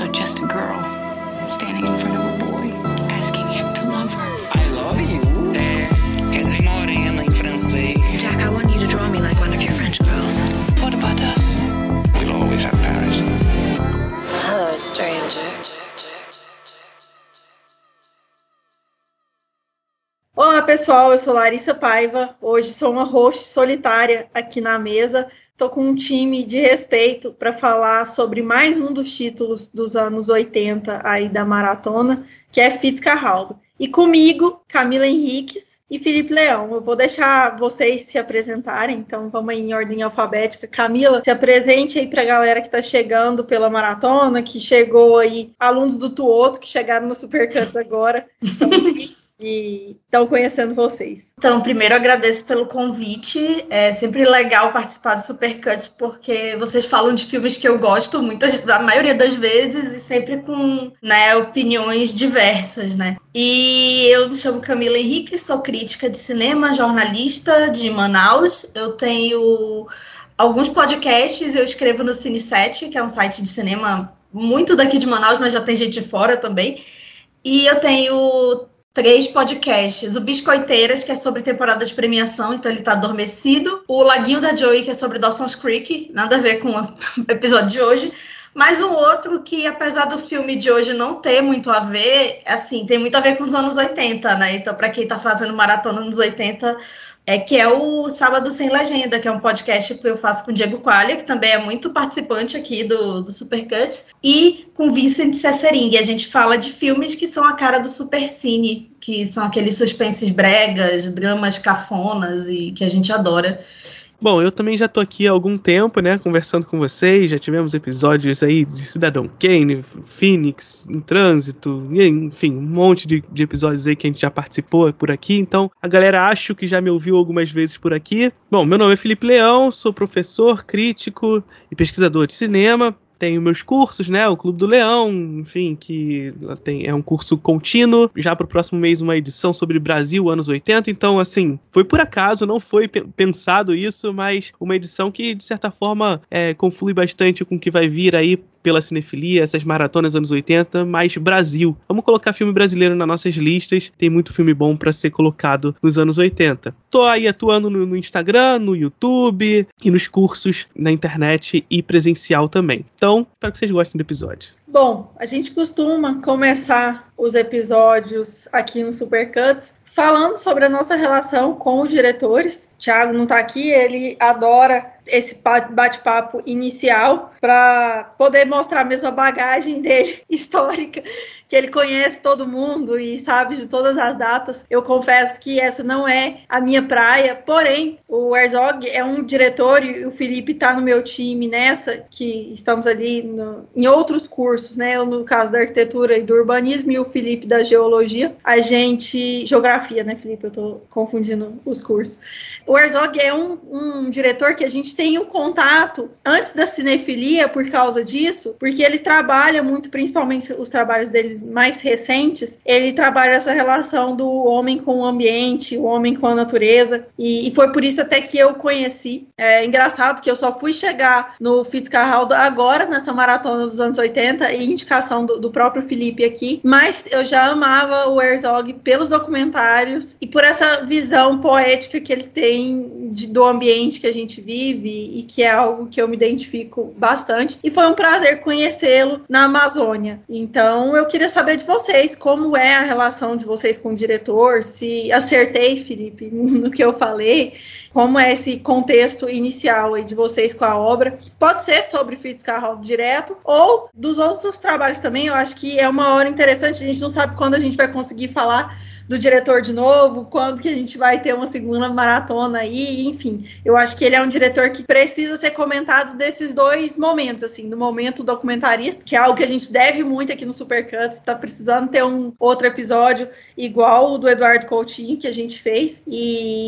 also just a girl standing in front of a boy asking him to love her. I love you. É, quer dizer morena em francês. Jack, I want you to draw me like one of your French girls. What about us? We'll always have Paris. Hello, stranger. Olá pessoal, eu sou Larissa Paiva, hoje sou uma host solitária aqui na mesa, estou com um time de respeito para falar sobre mais um dos títulos dos anos 80 aí da maratona, que é Fitzcarraldo. E comigo, Camila Henriques e Felipe Leão. Eu vou deixar vocês se apresentarem, então vamos aí em ordem alfabética. Camila, se apresente aí para a galera que está chegando pela maratona, que chegou aí, alunos do Tuoto, que chegaram no Supercuts agora, então, e estão conhecendo vocês. Então, primeiro agradeço pelo convite, é sempre legal participar do Supercuts, porque vocês falam de filmes que eu gosto muitas, a maioria das vezes, e sempre com, né, opiniões diversas, né. E eu me chamo Camila Henrique, sou crítica de cinema, jornalista de Manaus, eu tenho alguns podcasts, eu escrevo no Cine7, que é um site de cinema muito daqui de Manaus, mas já tem gente de fora também, e eu tenho 3 podcasts, o Biscoiteiras, que é sobre temporada de premiação, então ele tá adormecido, o Laguinho da Joey, que é sobre Dawson's Creek, nada a ver com o episódio de hoje, mas um outro que, apesar do filme de hoje não ter muito a ver, assim, tem muito a ver com os anos 80, né, então pra quem tá fazendo maratona nos 80, que é o Sábado Sem Legenda, que é um podcast que eu faço com o Diego Qualia, que também é muito participante aqui do Supercuts, e com Vincent Cessering. A gente fala de filmes que são a cara do Supercine, que são aqueles suspenses bregas, dramas cafonas, e que a gente adora. Bom, eu também já tô aqui há algum tempo, né, conversando com vocês, já tivemos episódios aí de Cidadão Kane, Phoenix, Em Trânsito, enfim, um monte de episódios aí que a gente já participou por aqui, então a galera acho que já me ouviu algumas vezes por aqui. Bom, meu nome é Felipe Leão, sou professor, crítico e pesquisador de cinema. Tenho meus cursos, né, o Clube do Leão, enfim, que é um curso contínuo, já para o próximo mês uma edição sobre Brasil, anos 80, então, assim, foi por acaso, não foi pensado isso, mas uma edição que, de certa forma, conflui bastante com o que vai vir aí pela cinefilia, essas maratonas anos 80, mas Brasil. Vamos colocar filme brasileiro nas nossas listas, tem muito filme bom para ser colocado nos anos 80. Tô aí atuando no Instagram, no YouTube e nos cursos na internet e presencial também. Então, espero que vocês gostem do episódio. Bom, a gente costuma começar os episódios aqui no Supercuts falando sobre a nossa relação com os diretores. Thiago não está aqui, ele adora esse bate-papo inicial para poder mostrar mesmo a bagagem dele, histórica, que ele conhece todo mundo e sabe de todas as datas. Eu confesso que essa não é a minha praia, porém, o Herzog é um diretor e o Felipe está no meu time nessa, que estamos ali em outros cursos, né? Eu, no caso da arquitetura e do urbanismo, e o Felipe da geologia, geografia, né, Felipe? Eu estou confundindo os cursos. O Herzog é um diretor que a gente tem um contato antes da cinefilia por causa disso, porque ele trabalha muito, principalmente os trabalhos deles mais recentes, ele trabalha essa relação do homem com o ambiente, o homem com a natureza, e foi por isso até que eu conheci. É engraçado que eu só fui chegar no Fitzcarraldo agora, nessa maratona dos anos 80, e indicação do próprio Felipe aqui, mas eu já amava o Herzog pelos documentários e por essa visão poética que ele tem do ambiente que a gente vive, e que é algo que eu me identifico bastante, e foi um prazer conhecê-lo na Amazônia. Então eu queria saber de vocês, como é a relação de vocês com o diretor, se acertei, Felipe, no que eu falei, como é esse contexto inicial aí de vocês com a obra, pode ser sobre Fitzcarraldo direto, ou dos outros trabalhos também. Eu acho que é uma hora interessante, a gente não sabe quando a gente vai conseguir falar do diretor de novo, quando que a gente vai ter uma segunda maratona aí, enfim. Eu acho que ele é um diretor que precisa ser comentado desses dois momentos, assim, do momento documentarista, que é algo que a gente deve muito aqui no Supercuts, tá precisando ter um outro episódio igual o do Eduardo Coutinho, que a gente fez,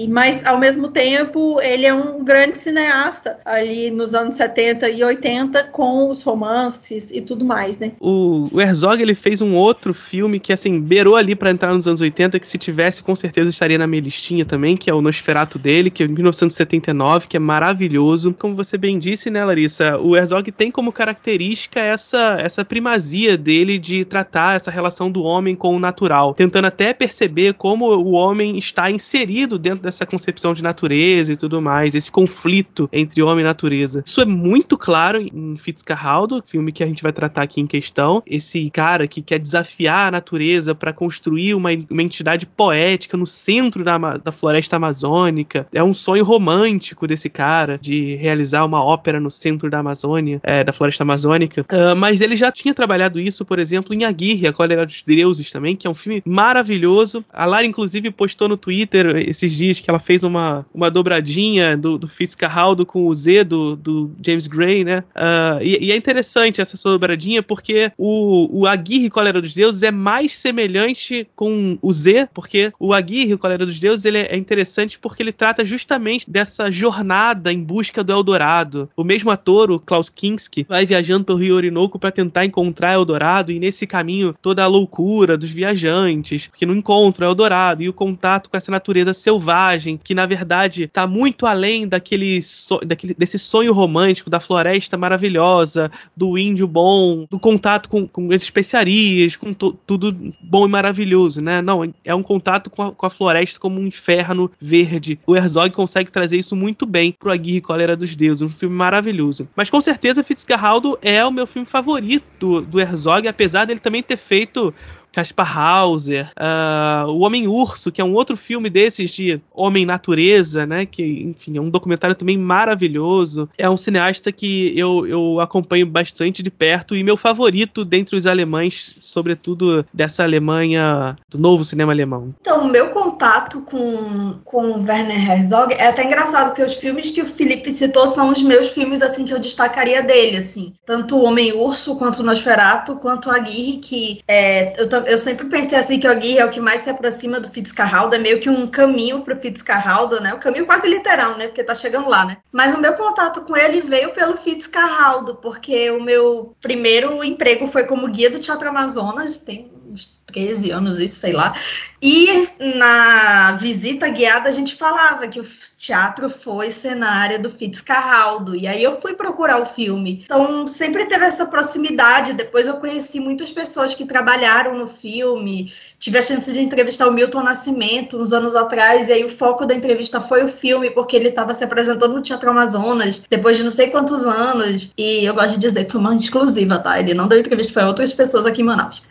mas ao mesmo tempo ele é um grande cineasta, ali nos anos 70 e 80, com os romances e tudo mais, né? O Herzog, ele fez um outro filme que, assim, beirou ali pra entrar nos anos 80, 80, que se tivesse, com certeza estaria na minha listinha também, que é o Nosferatu dele, que é de 1979, que é maravilhoso. Como você bem disse, né, Larissa, o Herzog tem como característica essa primazia dele de tratar essa relação do homem com o natural, tentando até perceber como o homem está inserido dentro dessa concepção de natureza e tudo mais, esse conflito entre homem e natureza. Isso é muito claro em Fitzcarraldo, filme que a gente vai tratar aqui em questão. Esse cara que quer desafiar a natureza para construir uma entidade poética no centro da floresta amazônica. É um sonho romântico desse cara de realizar uma ópera no centro da Amazônia, da floresta amazônica. Mas ele já tinha trabalhado isso, por exemplo, em Aguirre, a Cólera dos Deuses também, que é um filme maravilhoso. A Lara, inclusive, postou no Twitter esses dias que ela fez uma dobradinha do Fitzcarraldo com o Z do James Gray, né? E é interessante essa dobradinha porque o Aguirre, Cólera dos Deuses, é mais semelhante com o Z, porque o Aguirre, o Cólera dos Deuses, ele é interessante porque ele trata justamente dessa jornada em busca do Eldorado. O mesmo ator, o Klaus Kinski, vai viajando pelo Rio Orinoco para tentar encontrar Eldorado, e nesse caminho toda a loucura dos viajantes, porque não encontram Eldorado, e o contato com essa natureza selvagem, que na verdade está muito além desse sonho romântico da floresta maravilhosa, do índio bom, do contato com as especiarias, com tudo bom e maravilhoso, né? Não, é um contato com a floresta como um inferno verde. O Herzog consegue trazer isso muito bem pro Aguirre, Cólera dos Deuses, um filme maravilhoso. Mas com certeza Fitzcarraldo é o meu filme favorito do Herzog, apesar dele também ter feito Kaspar Hauser, O Homem-Urso, que é um outro filme desses de homem-natureza, né, que, enfim, é um documentário também maravilhoso. É um cineasta que eu acompanho bastante de perto, e meu favorito dentre os alemães, sobretudo dessa Alemanha, do novo cinema alemão. Então, o meu contato com Werner Herzog é até engraçado, porque os filmes que o Felipe citou são os meus filmes, assim, que eu destacaria dele, assim. Tanto O Homem-Urso, quanto o Nosferatu, quanto o Aguirre, que eu sempre pensei assim que o Aguirre é o que mais se aproxima do Fitzcarraldo, é meio que um caminho pro Fitzcarraldo, né? Um caminho quase literal, né? Porque tá chegando lá, né? Mas o meu contato com ele veio pelo Fitzcarraldo, porque o meu primeiro emprego foi como guia do Teatro Amazonas, tem uns 13 anos, isso, sei lá. E na visita guiada a gente falava que o teatro foi cenário do Fitzcarraldo, e aí eu fui procurar o filme. Então sempre teve essa proximidade. Depois eu conheci muitas pessoas que trabalharam no filme, tive a chance de entrevistar o Milton Nascimento uns anos atrás, e aí o foco da entrevista foi o filme, porque ele estava se apresentando no Teatro Amazonas, depois de não sei quantos anos, e eu gosto de dizer que foi uma exclusiva, tá? Ele não deu entrevista para outras pessoas aqui em Manaus.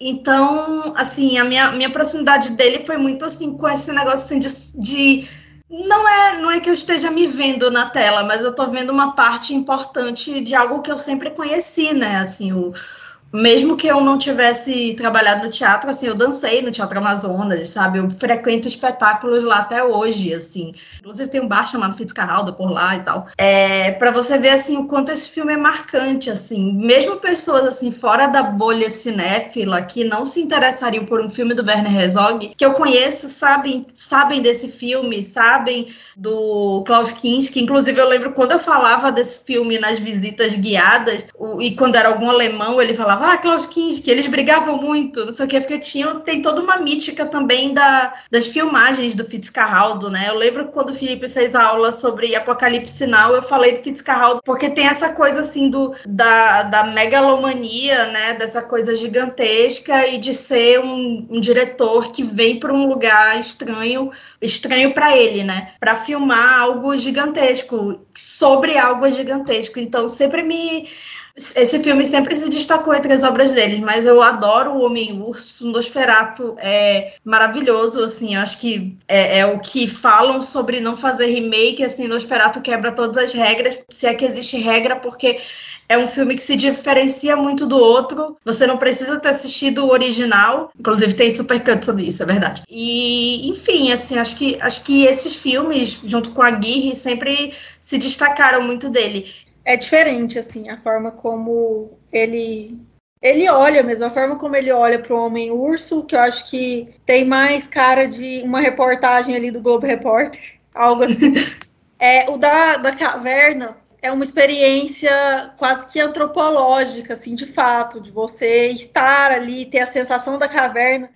Então, assim, a minha proximidade dele foi muito, assim, com esse negócio, assim, de não é que eu esteja me vendo na tela, mas eu tô vendo uma parte importante de algo que eu sempre conheci, né, assim, mesmo que eu não tivesse trabalhado no teatro, assim, eu dancei no Teatro Amazonas, sabe? Eu frequento espetáculos lá até hoje, assim. Inclusive tem um bar chamado Fitzcarraldo por lá e tal. Pra você ver, assim, o quanto esse filme é marcante, assim. Mesmo pessoas, assim, fora da bolha cinéfila, que não se interessariam por um filme do Werner Herzog, que eu conheço, sabem desse filme, sabem do Klaus Kinski. Inclusive, eu lembro quando eu falava desse filme nas visitas guiadas, e quando era algum alemão, ele falava, Klaus Kinski, que eles brigavam muito, não sei o que, porque tem toda uma mítica também das filmagens do Fitzcarraldo, né? Eu lembro quando o Felipe fez a aula sobre Apocalipse Now, eu falei do Fitzcarraldo, porque tem essa coisa, assim, da megalomania, né? Dessa coisa gigantesca e de ser um diretor que vem para um lugar estranho para ele, né? Para filmar algo gigantesco, sobre algo gigantesco. Então, esse filme sempre se destacou entre as obras deles, mas eu adoro O Homem-Urso. O Nosferatu é maravilhoso, assim, eu acho que é o que falam sobre não fazer remake, assim, Nosferatu quebra todas as regras, se é que existe regra, porque é um filme que se diferencia muito do outro, você não precisa ter assistido o original, inclusive tem Supercuts sobre isso, é verdade. E, enfim, assim, acho que esses filmes, junto com Aguirre, sempre se destacaram muito dele. É diferente, assim, a forma como ele olha mesmo, a forma como ele olha pro Homem-Urso, que eu acho que tem mais cara de uma reportagem ali do Globo Repórter, algo assim. O da caverna é uma experiência quase que antropológica, assim, de fato, de você estar ali, ter a sensação da caverna.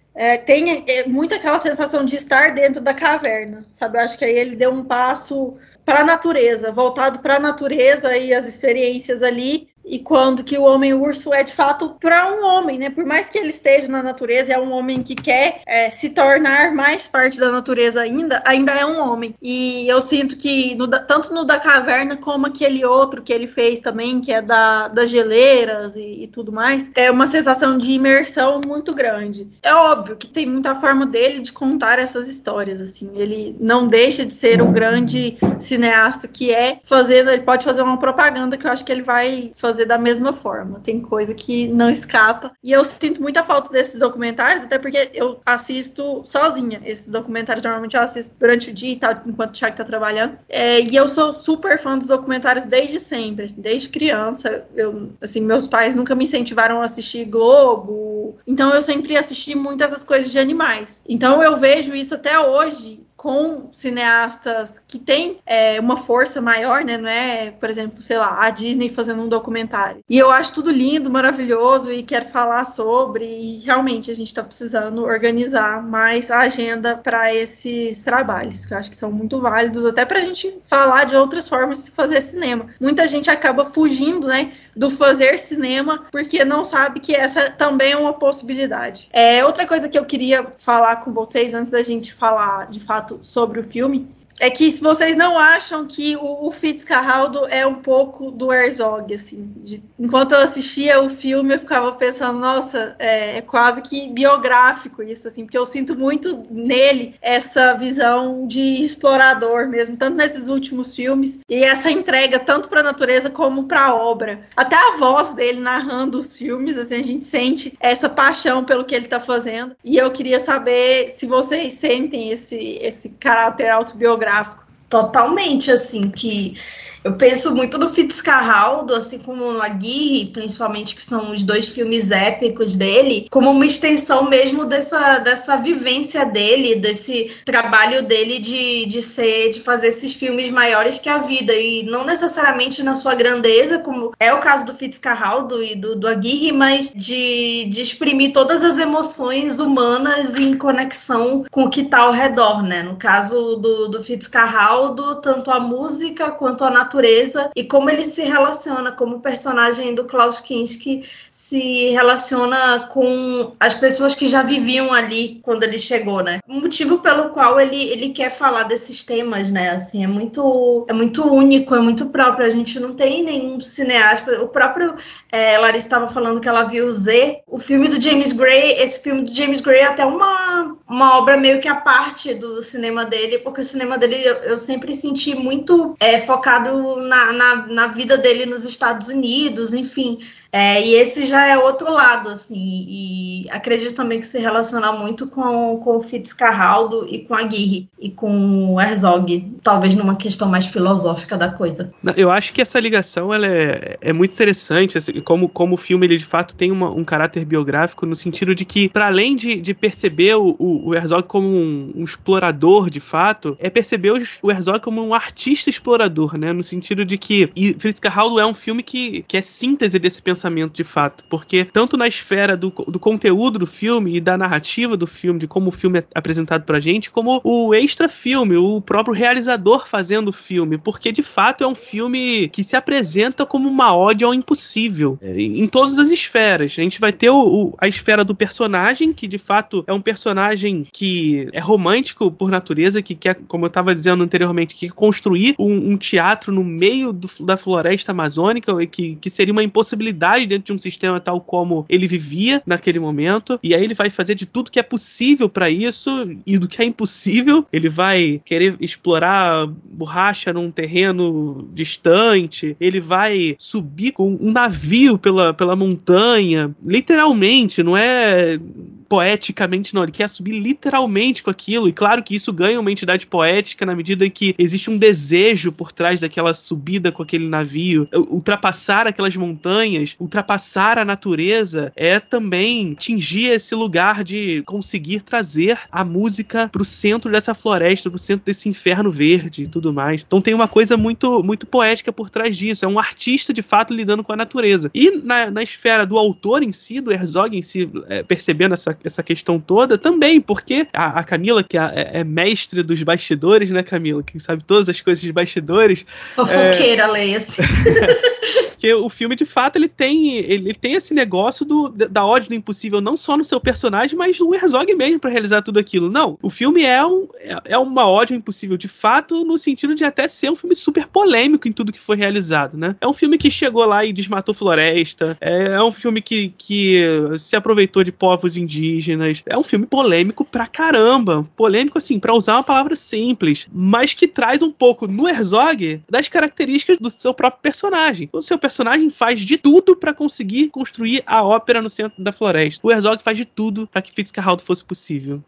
tem muito aquela sensação de estar dentro da caverna, sabe? Eu acho que aí ele deu um passo para a natureza, voltado para a natureza e as experiências ali, e quando que o Homem-Urso é de fato para um homem, né? Por mais que ele esteja na natureza, é um homem que quer se tornar mais parte da natureza ainda é um homem. E eu sinto que, tanto no da caverna como aquele outro que ele fez também, que é das geleiras e tudo mais, é uma sensação de imersão muito grande. É óbvio que tem muita forma dele de contar essas histórias, assim. Ele não deixa de ser o grande cineasta que é, ele pode fazer uma propaganda que eu acho que ele vai fazer da mesma forma, tem coisa que não escapa, e eu sinto muita falta desses documentários, até porque eu assisto sozinha, esses documentários normalmente eu assisto durante o dia e tal, enquanto o Thiago tá trabalhando, e eu sou super fã dos documentários desde sempre, assim, desde criança, meus pais nunca me incentivaram a assistir Globo, então eu sempre assisti muito essas coisas de animais, então eu vejo isso até hoje, com cineastas que têm uma força maior, né? Não é, por exemplo, sei lá, a Disney fazendo um documentário. E eu acho tudo lindo, maravilhoso e quero falar sobre. E realmente a gente está precisando organizar mais a agenda para esses trabalhos, que eu acho que são muito válidos, até para a gente falar de outras formas de fazer cinema. Muita gente acaba fugindo, né, do fazer cinema porque não sabe que essa também é uma possibilidade. Outra coisa que eu queria falar com vocês antes da gente falar de fato sobre o filme, é que se vocês não acham que o Fitzcarraldo é um pouco do Herzog, assim, enquanto eu assistia o filme eu ficava pensando, nossa, é quase que biográfico isso, assim, porque eu sinto muito nele essa visão de explorador mesmo, tanto nesses últimos filmes, e essa entrega tanto para a natureza como para a obra. Até a voz dele narrando os filmes, assim, a gente sente essa paixão pelo que ele está fazendo, e eu queria saber se vocês sentem esse caráter autobiográfico. Totalmente, assim, que eu penso muito no Fitzcarraldo, assim como no Aguirre, principalmente, que são os dois filmes épicos dele, como uma extensão mesmo dessa vivência dele, desse trabalho dele de fazer esses filmes maiores que a vida, e não necessariamente na sua grandeza, como é o caso do Fitzcarraldo e do Aguirre, mas de exprimir todas as emoções humanas em conexão com o que está ao redor, né? No caso do Fitzcarraldo, tanto a música quanto a natureza e como ele se relaciona, como o personagem do Klaus Kinski se relaciona com as pessoas que já viviam ali quando ele chegou, né? O motivo pelo qual ele quer falar desses temas, né? Assim, é muito único, é muito próprio. A gente não tem nenhum cineasta. O próprio Larissa estava falando que ela viu o Z. O filme do James Gray, esse filme do James Gray é até uma obra meio que à parte do cinema dele, porque o cinema dele eu sempre senti muito focado na vida dele nos Estados Unidos, enfim. E esse já é outro lado, assim, e acredito também que se relaciona muito com o Fitzcarraldo e com a Aguirre e com o Herzog, talvez numa questão mais filosófica da coisa. Eu acho que essa ligação ela é muito interessante, assim, como o filme ele de fato tem um caráter biográfico, no sentido de que, para além de perceber o Herzog como um explorador de fato, é perceber o Herzog como um artista explorador, né, no sentido de que Fitzcarraldo é um filme que é síntese desse pensamento de fato, porque tanto na esfera do conteúdo do filme e da narrativa do filme, de como o filme é apresentado pra gente, como o extra-filme, o próprio realizador fazendo o filme, porque de fato é um filme que se apresenta como uma ode ao impossível, em todas as esferas. A gente vai ter a esfera do personagem, que de fato é um personagem que é romântico por natureza, que quer, como eu estava dizendo anteriormente, que construir um teatro no meio da floresta amazônica, que seria uma impossibilidade dentro de um sistema tal como ele vivia naquele momento, e aí ele vai fazer de tudo que é possível para isso, e do que é impossível, ele vai querer explorar borracha num terreno distante, ele vai subir com um navio pela montanha, literalmente, não é poeticamente não, ele quer subir literalmente com aquilo, e claro que isso ganha uma entidade poética na medida em que existe um desejo por trás daquela subida com aquele navio, ultrapassar aquelas montanhas, ultrapassar a natureza, é também atingir esse lugar de conseguir trazer a música pro centro dessa floresta, pro centro desse inferno verde e tudo mais. Então tem uma coisa muito, muito poética por trás disso. É um artista, de fato, lidando com a natureza. E na esfera do autor em si, do Herzog em si, percebendo essa essa questão toda também, porque a Camila, que é mestre dos bastidores, né, Camila? Que sabe todas as coisas de bastidores. Fofoqueira, leia-se. Porque o filme, de fato, ele tem esse negócio da ódio do impossível, não só no seu personagem, mas no Herzog mesmo pra realizar tudo aquilo. Não, o filme é uma ódio impossível, de fato, no sentido de até ser um filme super polêmico em tudo que foi realizado, né? É um filme que chegou lá e desmatou floresta, é um filme que se aproveitou de povos indígenas, é um filme polêmico pra caramba, polêmico, assim, pra usar uma palavra simples, mas que traz um pouco, no Herzog, das características do seu próprio personagem. O seu personagem faz de tudo pra conseguir construir a ópera no centro da floresta. O Herzog faz de tudo pra que Fitzcarraldo fosse possível.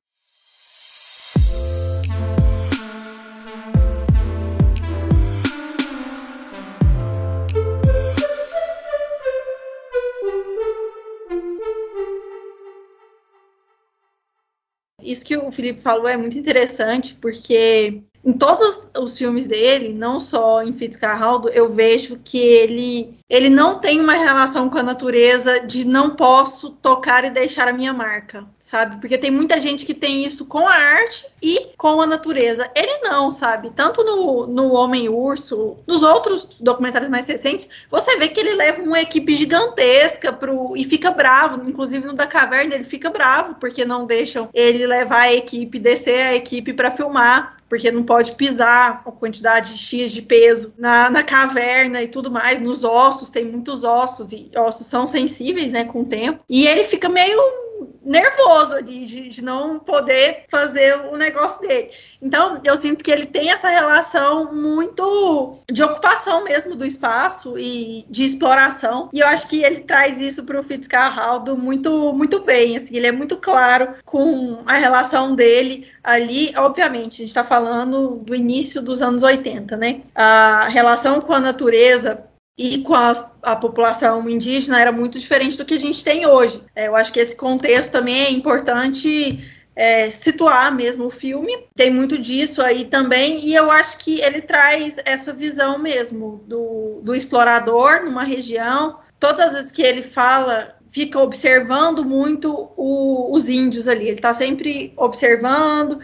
Isso que o Felipe falou é muito interessante, porque em todos os filmes dele, não só em Fitzcarraldo, eu vejo que ele não tem uma relação com a natureza de não posso tocar e deixar a minha marca, sabe? Porque tem muita gente que tem isso com a arte e com a natureza. Ele não, sabe? Tanto no Homem-Urso, nos outros documentários mais recentes, você vê que ele leva uma equipe gigantesca e fica bravo. Inclusive no da caverna ele fica bravo, porque não deixam ele levar a equipe, descer a equipe para filmar, porque não pode pisar a quantidade X de peso na caverna e tudo mais, nos ossos, tem muitos ossos, e ossos são sensíveis, né, com o tempo, e ele fica meio nervoso ali, de não poder fazer o negócio dele. Então, eu sinto que ele tem essa relação muito de ocupação mesmo do espaço e de exploração, e eu acho que ele traz isso pro Fitzcarraldo muito, muito bem, assim, ele é muito claro com a relação dele ali. Obviamente, a gente tá falando do início dos anos 80, né? A relação com a natureza e com a população indígena era muito diferente do que a gente tem hoje. Eu acho que esse contexto também é importante situar mesmo o filme. Tem muito disso aí também, e eu acho que ele traz essa visão mesmo do explorador numa região. Todas as vezes que ele fala, fica observando muito os índios ali. Ele está sempre observando,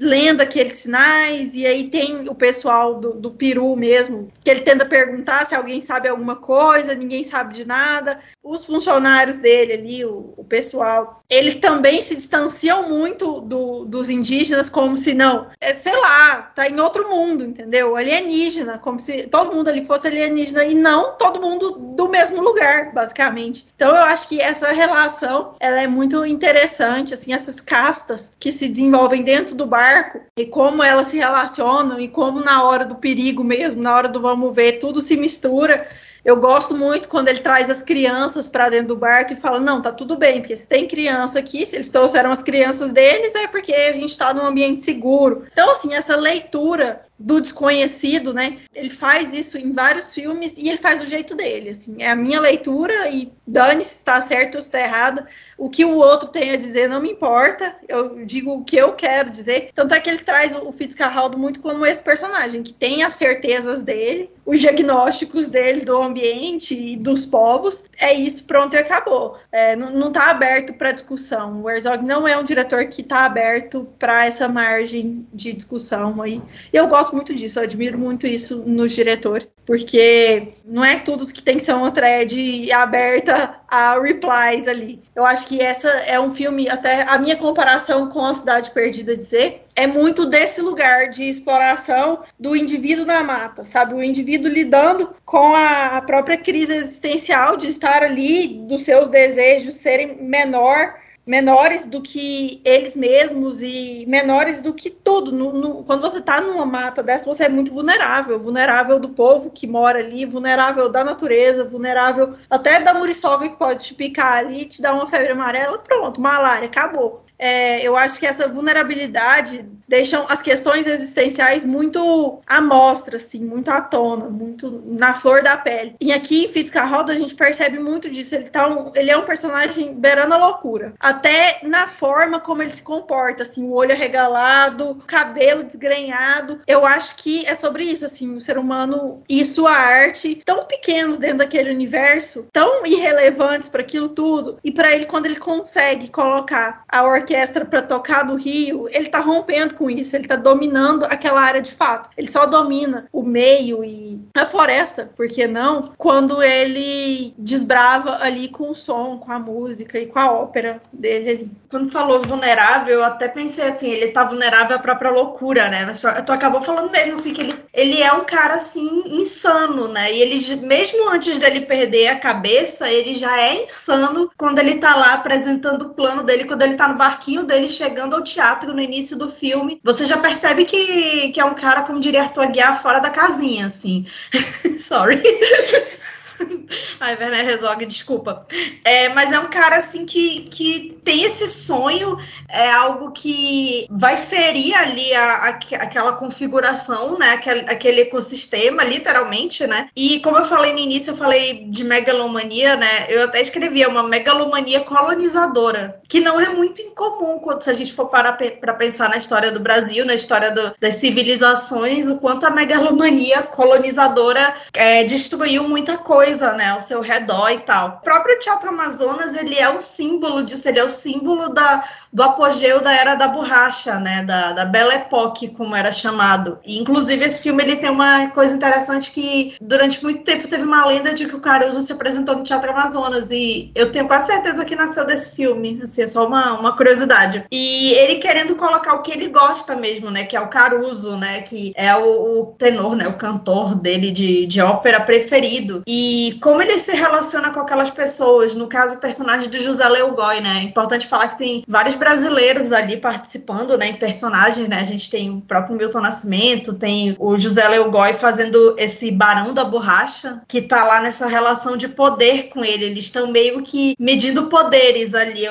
lendo aqueles sinais, e aí tem o pessoal do Peru mesmo, que ele tenta perguntar se alguém sabe alguma coisa, ninguém sabe de nada. Os funcionários dele ali, o pessoal, eles também se distanciam muito dos indígenas, como se não, sei lá, tá em outro mundo, entendeu? Alienígena, como se todo mundo ali fosse alienígena, e não todo mundo do mesmo lugar, basicamente. Então eu acho que essa relação, ela é muito interessante, assim, essas castas que se desenvolvem dentro do barco, e como elas se relacionam, e como na hora do perigo mesmo, na hora do vamos ver, tudo se mistura. Eu gosto muito quando ele traz as crianças para dentro do barco e fala, não, tá tudo bem, porque se tem criança aqui, se eles trouxeram as crianças deles, é porque a gente tá num ambiente seguro. Então, assim, essa leitura do desconhecido, né, ele faz isso em vários filmes, e ele faz do jeito dele, assim, é a minha leitura, e dane-se se tá certo ou se tá errado, o que o outro tem a dizer não me importa, eu digo o que eu quero dizer. Tanto é que ele traz o Fitzcarraldo muito como esse personagem, que tem as certezas dele, os diagnósticos dele, do ambiente e dos povos, é isso, pronto e acabou. Não está aberto para discussão. O Herzog não é um diretor que está aberto para essa margem de discussão aí. Eu gosto muito disso, eu admiro muito isso nos diretores, porque não é tudo que tem que ser uma thread aberta a replies ali. Eu acho que essa é um filme, até a minha comparação com A Cidade Perdida de Z, é muito desse lugar de exploração do indivíduo na mata, sabe? O indivíduo lidando com a própria crise existencial de estar ali, dos seus desejos serem menores do que eles mesmos e menores do que tudo. Quando você está numa mata dessa, você é muito vulnerável do povo que mora ali, vulnerável da natureza, vulnerável até da muriçoca que pode te picar ali, te dar uma febre amarela, pronto, malária, acabou. Eu acho que essa vulnerabilidade deixam as questões existenciais muito à mostra, assim, muito à tona, muito na flor da pele. E aqui em Fitzcarraldo a gente percebe muito disso. Ele é um personagem beirando a loucura. Até na forma como ele se comporta, assim, o olho arregalado, o cabelo desgrenhado. Eu acho que é sobre isso, assim, o ser humano e sua arte, tão pequenos dentro daquele universo, tão irrelevantes para aquilo tudo. E para ele, quando ele consegue colocar a orquestra para tocar no Rio, ele tá rompendo com isso, ele tá dominando aquela área de fato. Ele só domina o meio e a floresta, por que não? Quando ele desbrava ali com o som, com a música e com a ópera dele ali. Quando falou vulnerável, eu até pensei assim, ele tá vulnerável à própria loucura, né? Mas tu acabou falando mesmo assim, que ele é um cara assim, insano, né? E ele, mesmo antes dele perder a cabeça, ele já é insano quando ele tá lá apresentando o plano dele, quando ele tá no barquinho dele chegando ao teatro no início do filme. Você já percebe que é um cara, como diria Arthur Aguiar, fora da casinha, assim. Sorry. Ai, Werner Herzog, desculpa. Mas é um cara, assim, que tem esse sonho, é algo que vai ferir ali aquela configuração, né? Aquele ecossistema, literalmente, né? E como eu falei no início, eu falei de megalomania, né? Eu até escrevi, é uma megalomania colonizadora, que não é muito incomum quando, se a gente for parar pra pensar na história do Brasil, na história das civilizações, o quanto a megalomania colonizadora destruiu muita coisa, né, ao seu redor e tal. O próprio Teatro Amazonas, ele é um símbolo disso, ele é o símbolo do apogeu da Era da Borracha, né, da Belle Époque, como era chamado. E, inclusive, esse filme, ele tem uma coisa interessante que, durante muito tempo, teve uma lenda de que o Caruso se apresentou no Teatro Amazonas, e eu tenho quase certeza que nasceu desse filme, assim, é só uma curiosidade. E ele querendo colocar o que ele gosta mesmo, né, que é o Caruso, né, que é o tenor, né, o cantor dele de ópera preferido. E como ele se relaciona com aquelas pessoas, no caso, o personagem do José Leogói, né? É importante falar que tem vários brasileiros ali participando, né? Em personagens, né? A gente tem o próprio Milton Nascimento, tem o José Leogói fazendo esse Barão da Borracha, que tá lá nessa relação de poder com ele. Eles estão meio que medindo poderes ali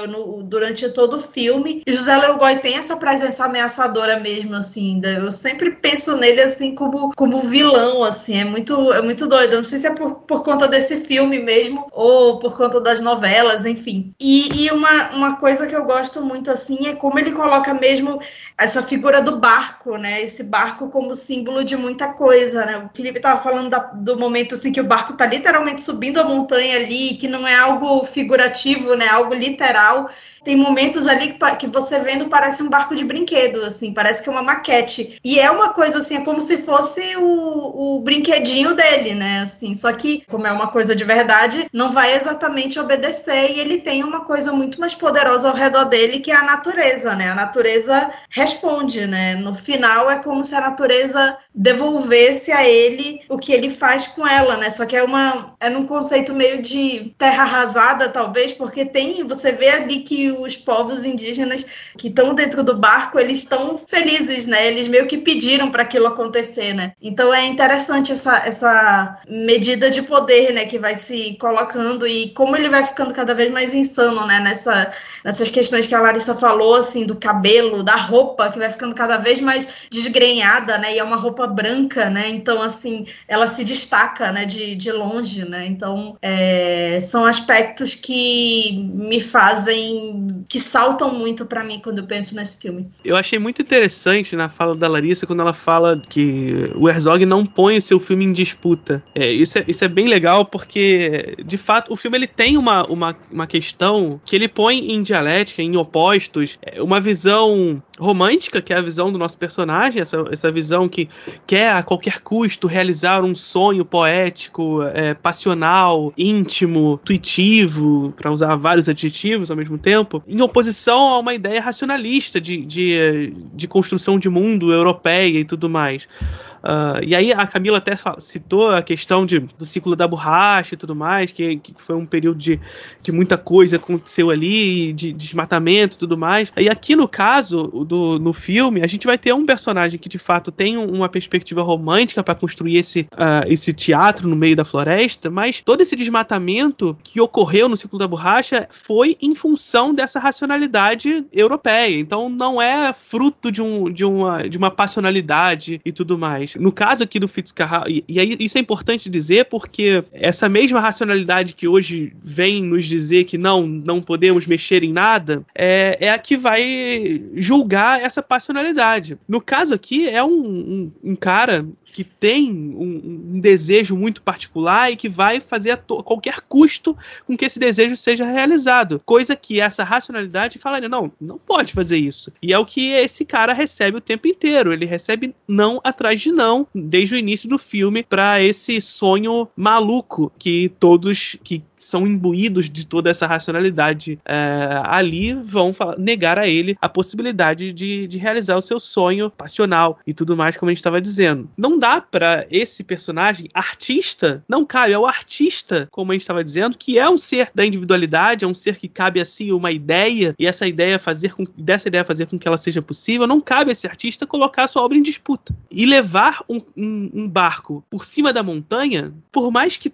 durante todo o filme. E o José Leogói tem essa presença ameaçadora mesmo, assim. Eu sempre penso nele, assim, como vilão, assim. É muito doido. Eu não sei se é por conta desse filme mesmo, ou por conta das novelas, enfim. E uma coisa que eu gosto muito, assim, é como ele coloca mesmo essa figura do barco, né? Esse barco como símbolo de muita coisa, né? O Felipe tava falando do momento, assim, que o barco tá literalmente subindo a montanha ali, que não é algo figurativo, né? Algo literal. Tem momentos ali que você vendo parece um barco de brinquedo, assim, parece que é uma maquete. E é uma coisa, assim, é como se fosse o brinquedinho dele, né, assim. Só que, como é uma coisa de verdade, não vai exatamente obedecer, e ele tem uma coisa muito mais poderosa ao redor dele, que é a natureza, né. A natureza responde, né. No final, é como se a natureza devolvesse a ele o que ele faz com ela, né. Só que é num conceito meio de terra arrasada, talvez, porque você vê ali que os povos indígenas que estão dentro do barco, eles estão felizes, né? Eles meio que pediram para aquilo acontecer, né? Então é interessante essa medida de poder, né? Que vai se colocando, e como ele vai ficando cada vez mais insano, né? Nessas questões que a Larissa falou, assim, do cabelo, da roupa, que vai ficando cada vez mais desgrenhada, né? E é uma roupa branca, né? Então, assim, ela se destaca, né? De longe, né? Então, são aspectos que me fazem, que saltam muito pra mim quando eu penso nesse filme. Eu achei muito interessante na fala da Larissa, quando ela fala que o Herzog não põe o seu filme em disputa. Isso é bem legal, porque, de fato, o filme ele tem uma questão que ele põe em dialética, em opostos, uma visão romântica, que é a visão do nosso personagem, essa visão que quer a qualquer custo realizar um sonho poético, passional, íntimo, intuitivo, pra usar vários adjetivos ao mesmo tempo, em oposição a uma ideia racionalista de construção de mundo europeia e tudo mais. E aí a Camila até citou a questão do ciclo da borracha e tudo mais, que foi um período que muita coisa aconteceu ali, de desmatamento e tudo mais. E aqui no caso, no filme, a gente vai ter um personagem que de fato tem uma perspectiva romântica para construir esse teatro no meio da floresta, mas todo esse desmatamento que ocorreu no ciclo da borracha foi em função dessa racionalidade europeia. Então não é fruto de uma passionalidade e tudo mais. No caso aqui do Fitzcarraldo, e aí isso é importante dizer, porque essa mesma racionalidade que hoje vem nos dizer que não podemos mexer em nada, é a que vai julgar essa passionalidade. No caso aqui, é um cara que tem um desejo muito particular e que vai fazer a qualquer custo com que esse desejo seja realizado. Coisa que essa racionalidade falaria, não pode fazer isso. E é o que esse cara recebe o tempo inteiro. Ele recebe não atrás de não, desde o início do filme, para esse sonho maluco que todos que são imbuídos de toda essa racionalidade ali vão negar a ele a possibilidade de realizar o seu sonho passional e tudo mais, como a gente estava dizendo. Não dá para esse personagem artista, não cabe ao artista, como a gente estava dizendo, que é um ser da individualidade, é um ser que cabe a si uma ideia, e dessa ideia fazer com que ela seja possível. Não cabe a esse artista colocar a sua obra em disputa. E levar um barco por cima da montanha, por mais que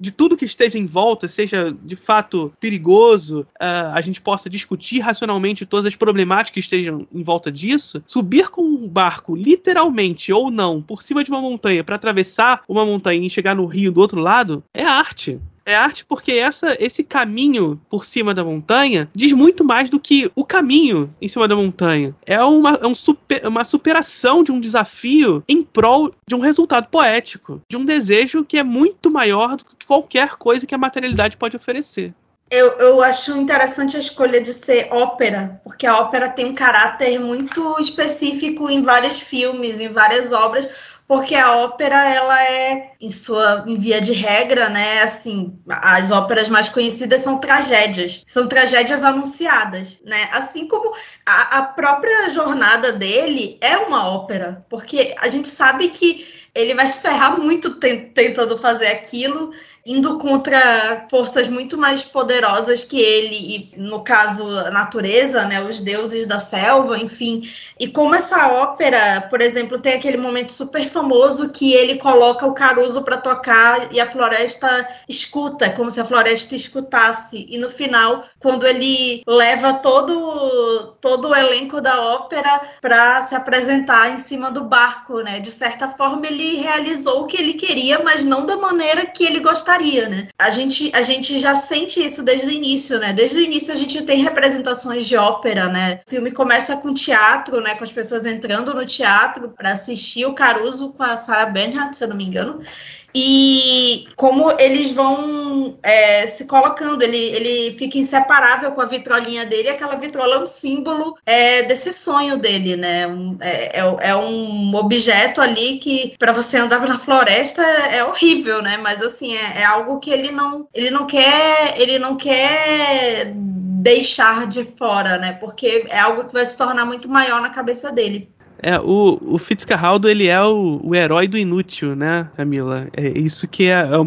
de tudo que esteja em volta seja de fato perigoso, a gente possa discutir racionalmente todas as problemáticas que estejam em volta disso, subir com um barco literalmente ou não por cima de uma montanha para atravessar uma montanha e chegar no rio do outro lado é arte. É arte porque esse caminho por cima da montanha diz muito mais do que o caminho em cima da montanha. É uma superação de um desafio em prol de um resultado poético, de um desejo que é muito maior do que qualquer coisa que a materialidade pode oferecer. Eu acho interessante a escolha de ser ópera, porque a ópera tem um caráter muito específico em vários filmes, em várias obras, porque a ópera, ela é, em via de regra, né, assim, as óperas mais conhecidas são tragédias anunciadas, né, assim como a própria jornada dele é uma ópera, porque a gente sabe que ele vai se ferrar muito tentando fazer aquilo, indo contra forças muito mais poderosas que ele, e, no caso, a natureza, né, os deuses da selva, enfim. E como essa ópera, por exemplo, tem aquele momento super famoso que ele coloca o Caruso para tocar e a floresta escuta, como se a floresta escutasse. E no final, quando ele leva todo o elenco da ópera para se apresentar em cima do barco, né, de certa forma ele realizou o que ele queria, mas não da maneira que ele gostaria. Né? A gente já sente isso desde o início, né? Desde o início a gente tem representações de ópera, né? O filme começa com teatro, né? Com as pessoas entrando no teatro para assistir o Caruso com a Sarah Bernhardt, se eu não me engano. E como eles vão se colocando, ele fica inseparável com a vitrolinha dele, e aquela vitrola é um símbolo desse sonho dele, né? É um objeto ali que, para você andar pela floresta, é horrível, né? Mas assim, é algo que ele não quer deixar de fora, né? Porque é algo que vai se tornar muito maior na cabeça dele. O Fitzcarraldo, ele é o herói do inútil, né, Camila? É isso que é o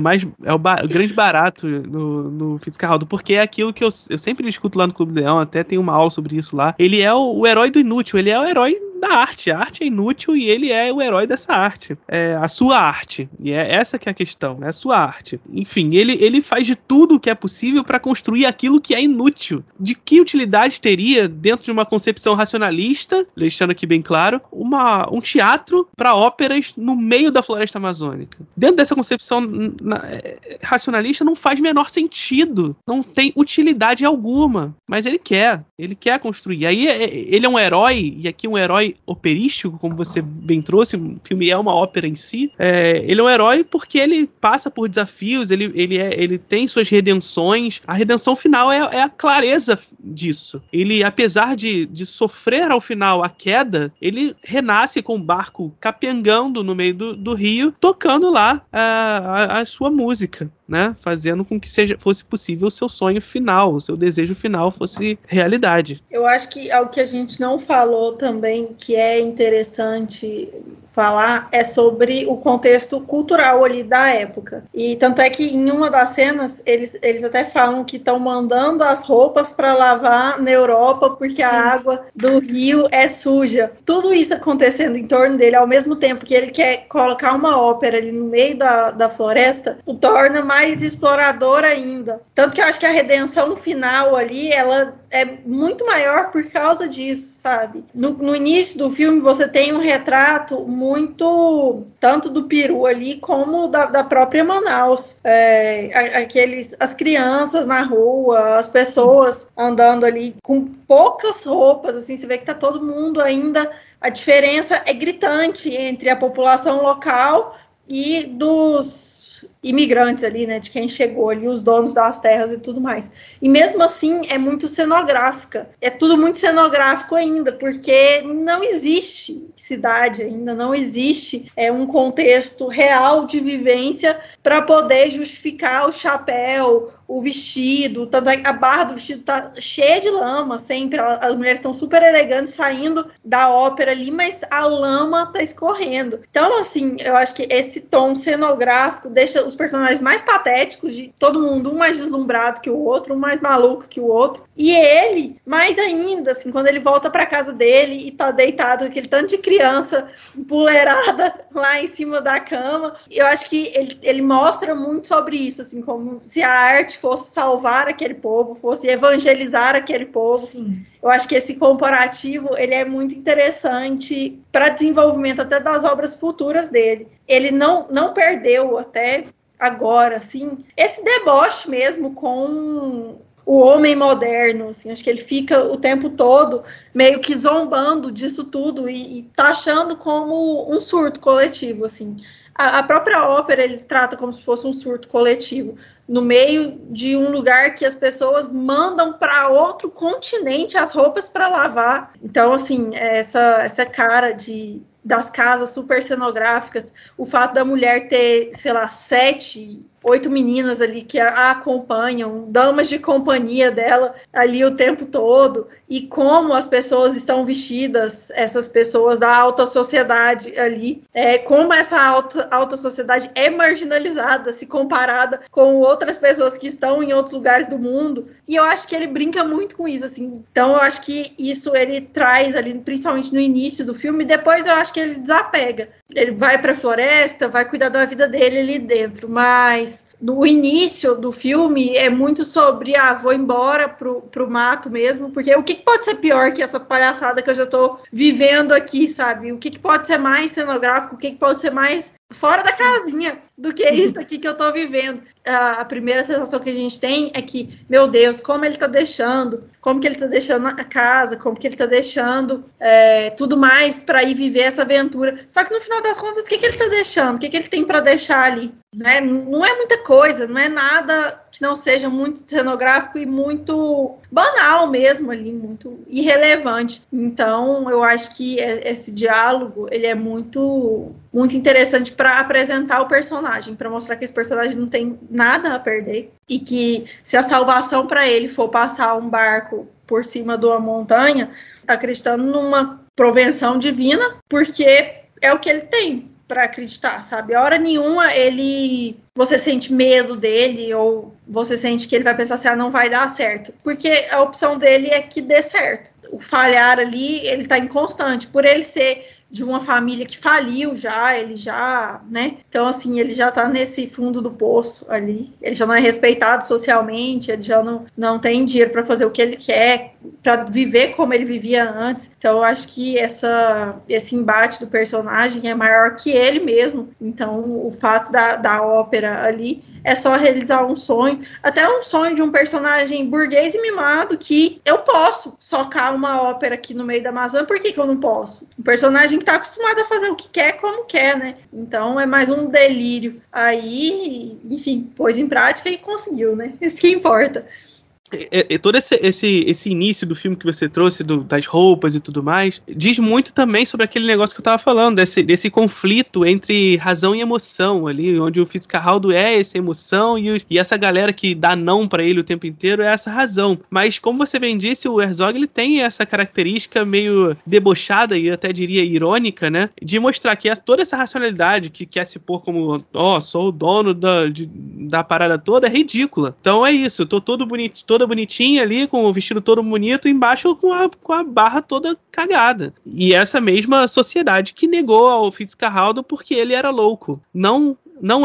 grande barato no Fitzcarraldo, porque é aquilo que eu sempre discuto lá no Clube do Leão, até tem uma aula sobre isso lá. Ele é o herói do inútil, ele é o herói da arte. A arte é inútil e ele é o herói dessa arte. É a sua arte. E é essa que é a questão, é a sua arte. Enfim, ele faz de tudo o que é possível para construir aquilo que é inútil. De que utilidade teria, dentro de uma concepção racionalista, deixando aqui bem claro, um teatro para óperas no meio da floresta amazônica? Dentro dessa concepção racionalista não faz menor sentido. Não tem utilidade alguma. Mas ele quer construir. Aí ele é um herói, e aqui um herói operístico, como você bem trouxe, o filme é uma ópera em si. Ele é um herói porque ele passa por desafios, ele tem suas redenções. A redenção final é a clareza disso. Ele, apesar de sofrer ao final a queda, ele renasce com o barco capengando no meio do rio, tocando lá a sua música, né? Fazendo com que fosse possível o seu sonho final, o seu desejo final fosse realidade. Eu acho que algo que a gente não falou também, que é interessante falar é sobre o contexto cultural ali da época. E tanto é que em uma das cenas eles até falam que estão mandando as roupas para lavar na Europa porque a água do rio é suja. Tudo isso acontecendo em torno dele, ao mesmo tempo que ele quer colocar uma ópera ali no meio da floresta, o torna mais explorador ainda. Tanto que eu acho que a redenção final ali, ela é muito maior por causa disso, sabe? No início do filme você tem um retrato muito, tanto do Peru ali, como da própria Manaus. As crianças na rua, as pessoas andando ali com poucas roupas, assim, você vê que tá todo mundo ainda... A diferença é gritante entre a população local e dos... imigrantes ali, né, de quem chegou ali, os donos das terras e tudo mais. E mesmo assim, é muito cenográfica. É tudo muito cenográfico ainda, porque não existe cidade ainda, não existe um contexto real de vivência para poder justificar o chapéu, o vestido, a barra do vestido tá cheia de lama sempre, as mulheres estão super elegantes saindo da ópera ali, mas a lama tá escorrendo. Então, assim, eu acho que esse tom cenográfico deixa os personagens mais patéticos de todo mundo, um mais deslumbrado que o outro, um mais maluco que o outro, e ele mais ainda, assim, quando ele volta pra casa dele e tá deitado com aquele tanto de criança empoleirada lá em cima da cama, eu acho que ele mostra muito sobre isso, assim, como se a arte fosse salvar aquele povo, fosse evangelizar aquele povo. Sim. Eu acho que esse comparativo, ele é muito interessante para desenvolvimento até das obras futuras dele. Ele não perdeu até agora, assim, esse deboche mesmo com o homem moderno, assim, acho que ele fica o tempo todo meio que zombando disso tudo e taxando como um surto coletivo, assim. A própria ópera ele trata como se fosse um surto coletivo, no meio de um lugar que as pessoas mandam para outro continente as roupas para lavar. Então, assim, essa cara das casas super cenográficas, o fato da mulher ter, sei lá, 7, 8 meninas ali que a acompanham, damas de companhia dela ali o tempo todo, e como as pessoas estão vestidas, essas pessoas da alta sociedade ali, como essa alta sociedade é marginalizada, se comparada com outras pessoas que estão em outros lugares do mundo, e eu acho que ele brinca muito com isso, assim, então eu acho que isso ele traz ali, principalmente no início do filme, depois eu acho que ele desapega. Ele vai para a floresta, vai cuidar da vida dele ali dentro, mas no início do filme é muito sobre, vou embora pro mato mesmo, porque o que pode ser pior que essa palhaçada que eu já tô vivendo aqui, sabe? O que pode ser mais cenográfico, o que pode ser mais fora da casinha do que isso aqui que eu tô vivendo. A primeira sensação que a gente tem é que, meu Deus, como que ele tá deixando a casa, como que ele tá deixando tudo mais pra ir viver essa aventura. Só que no final das contas, o que ele tá deixando? O que ele tem pra deixar ali? Não é muita coisa, não é nada que não seja muito cenográfico e muito banal mesmo ali, muito irrelevante. Então, eu acho que esse diálogo, ele é muito, muito interessante para apresentar o personagem, para mostrar que esse personagem não tem nada a perder e que se a salvação para ele for passar um barco por cima de uma montanha, acreditando numa provenção divina, porque é o que ele tem para acreditar, sabe? A hora nenhuma você sente medo dele ou você sente que ele vai pensar assim, não vai dar certo, porque a opção dele é que dê certo. O falhar ali, ele tá inconstante, por ele ser de uma família que faliu já, ele já, né? Então, assim, ele já tá nesse fundo do poço ali, ele já não é respeitado socialmente, ele já não tem dinheiro para fazer o que ele quer, para viver como ele vivia antes. Então, eu acho que esse embate do personagem é maior que ele mesmo. Então, o fato da ópera ali é só realizar um sonho, até um sonho de um personagem burguês e mimado, que eu posso socar uma ópera aqui no meio da Amazônia, por que que eu não posso? Um personagem que tá acostumado a fazer o que quer, como quer, né? Então é mais um delírio aí, enfim, pôs em prática e conseguiu, né? Isso que importa. todo esse início do filme que você trouxe, das roupas e tudo mais, diz muito também sobre aquele negócio que eu tava falando, desse conflito entre razão e emoção ali, onde o Fitzcarraldo é essa emoção e essa galera que dá não pra ele o tempo inteiro é essa razão. Mas como você bem disse, o Herzog ele tem essa característica meio debochada e eu até diria irônica, né, de mostrar que toda essa racionalidade que quer se pôr como, sou o dono da parada toda, é ridícula. Então é isso, eu tô toda bonitinha ali, com o vestido todo bonito, embaixo com a barra toda cagada. E essa mesma sociedade que negou ao Fitzcarraldo porque ele era louco. Não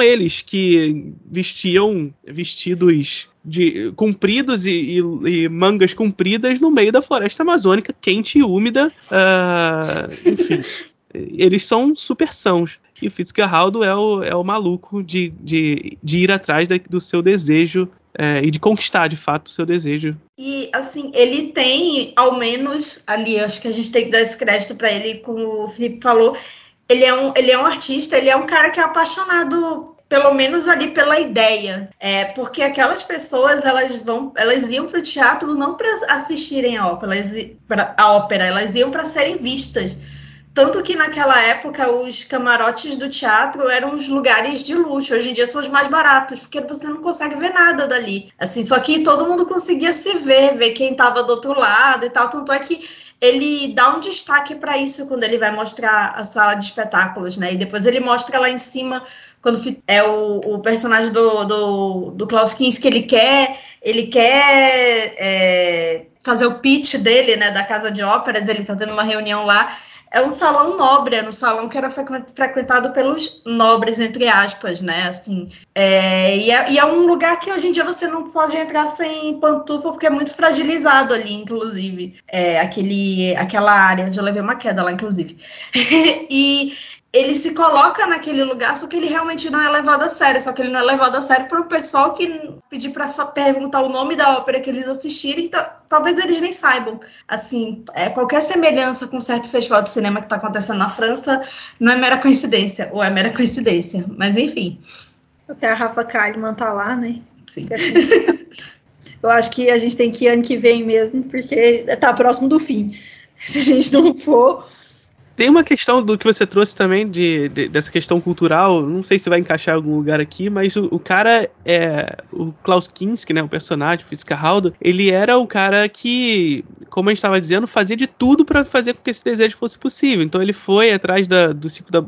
eles que vestiam vestidos compridos e mangas compridas no meio da floresta amazônica, quente e úmida. Enfim, eles são super sãos. E o Fitzcarraldo é o maluco de ir atrás do seu desejo e de conquistar, de fato, o seu desejo. E, assim, ele tem, ao menos, ali, acho que a gente tem que dar esse crédito para ele, como o Felipe falou, ele é um artista, ele é um cara que é apaixonado, pelo menos ali, pela ideia. Porque aquelas pessoas, elas iam para o teatro não para assistirem a ópera, elas iam para serem vistas. Tanto que naquela época os camarotes do teatro eram os lugares de luxo. Hoje em dia são os mais baratos, porque você não consegue ver nada dali. Assim, só que todo mundo conseguia se ver quem estava do outro lado e tal. Tanto é que ele dá um destaque para isso quando ele vai mostrar a sala de espetáculos, né? E depois ele mostra lá em cima, quando é o personagem do Klaus Kinski, ele quer fazer o pitch dele, né? Da Casa de Óperas, ele está tendo uma reunião lá. É um salão nobre, era um salão que era frequentado pelos nobres, entre aspas, né, assim. E é um lugar que hoje em dia você não pode entrar sem pantufa, porque é muito fragilizado ali, inclusive. Aquela área, já levei uma queda lá, inclusive. E ele se coloca naquele lugar, só que ele realmente não é levado a sério. Só que ele não é levado a sério para o pessoal que pedir para perguntar o nome da ópera que eles assistirem, talvez eles nem saibam. Assim, qualquer semelhança com um certo festival de cinema que está acontecendo na França não é mera coincidência, ou é mera coincidência, mas enfim. Até a Rafa Kalimann tá lá, né? Sim. Eu acho que a gente tem que ir ano que vem mesmo, porque tá próximo do fim. Se a gente não for... Tem uma questão do que você trouxe também, dessa questão cultural, não sei se vai encaixar em algum lugar aqui, mas o cara, o Klaus Kinski, né, o personagem, o Fitzcarraldo, ele era o cara que, como a gente estava dizendo, fazia de tudo para fazer com que esse desejo fosse possível. Então ele foi atrás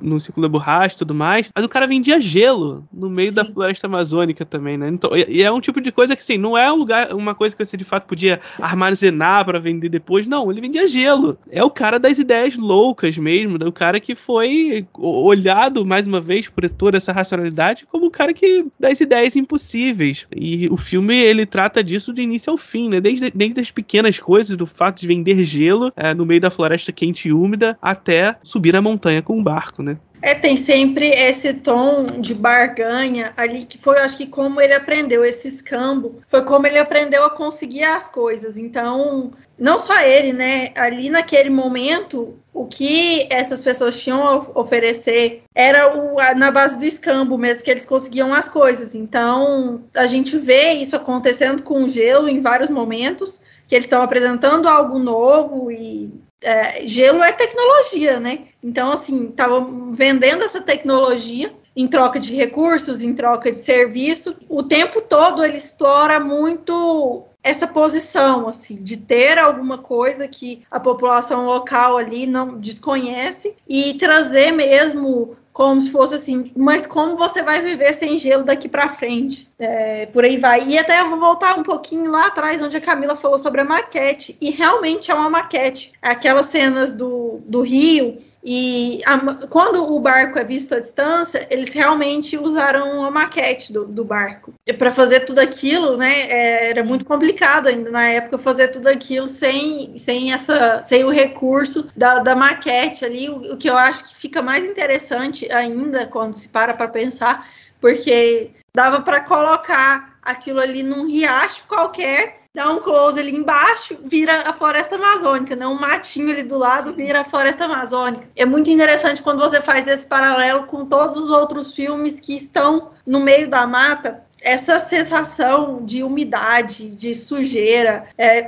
no ciclo da borracha e tudo mais, mas o cara vendia gelo no meio Sim. da floresta amazônica também, né? Então, e é um tipo de coisa que, assim, não é um lugar, uma coisa que você de fato podia armazenar para vender depois, não, ele vendia gelo. É o cara das ideias loucas mesmo, o cara que foi olhado mais uma vez por toda essa racionalidade como o cara que das ideias impossíveis, e o filme ele trata disso do início ao fim, né? Desde as pequenas coisas, do fato de vender gelo no meio da floresta quente e úmida até subir a montanha com um barco, né? Tem sempre esse tom de barganha ali, que foi, acho que, como ele aprendeu esse escambo, foi como ele aprendeu a conseguir as coisas. Então, não só ele, né? Ali naquele momento, o que essas pessoas tinham a oferecer era na base do escambo mesmo, que eles conseguiam as coisas. Então, a gente vê isso acontecendo com o gelo em vários momentos, que eles estão apresentando algo novo e... gelo é tecnologia, né? Então, assim, tava vendendo essa tecnologia em troca de recursos, em troca de serviço. O tempo todo ele explora muito essa posição, assim, de ter alguma coisa que a população local ali não desconhece e trazer mesmo como se fosse assim, mas como você vai viver sem gelo daqui para frente? Por aí vai. E até eu vou voltar um pouquinho lá atrás, onde a Camila falou sobre a maquete, e realmente é uma maquete. Aquelas cenas do rio, e quando o barco é visto à distância, eles realmente usaram uma maquete do barco. Para fazer tudo aquilo, né, era muito complicado ainda na época fazer tudo aquilo sem o recurso da maquete ali, o que eu acho que fica mais interessante ainda quando se para pensar, porque dava para colocar aquilo ali num riacho qualquer, dá um close ali embaixo, vira a floresta amazônica, né? Um matinho ali do lado Sim. vira a floresta amazônica. É muito interessante quando você faz esse paralelo com todos os outros filmes que estão no meio da mata, essa sensação de umidade, de sujeira,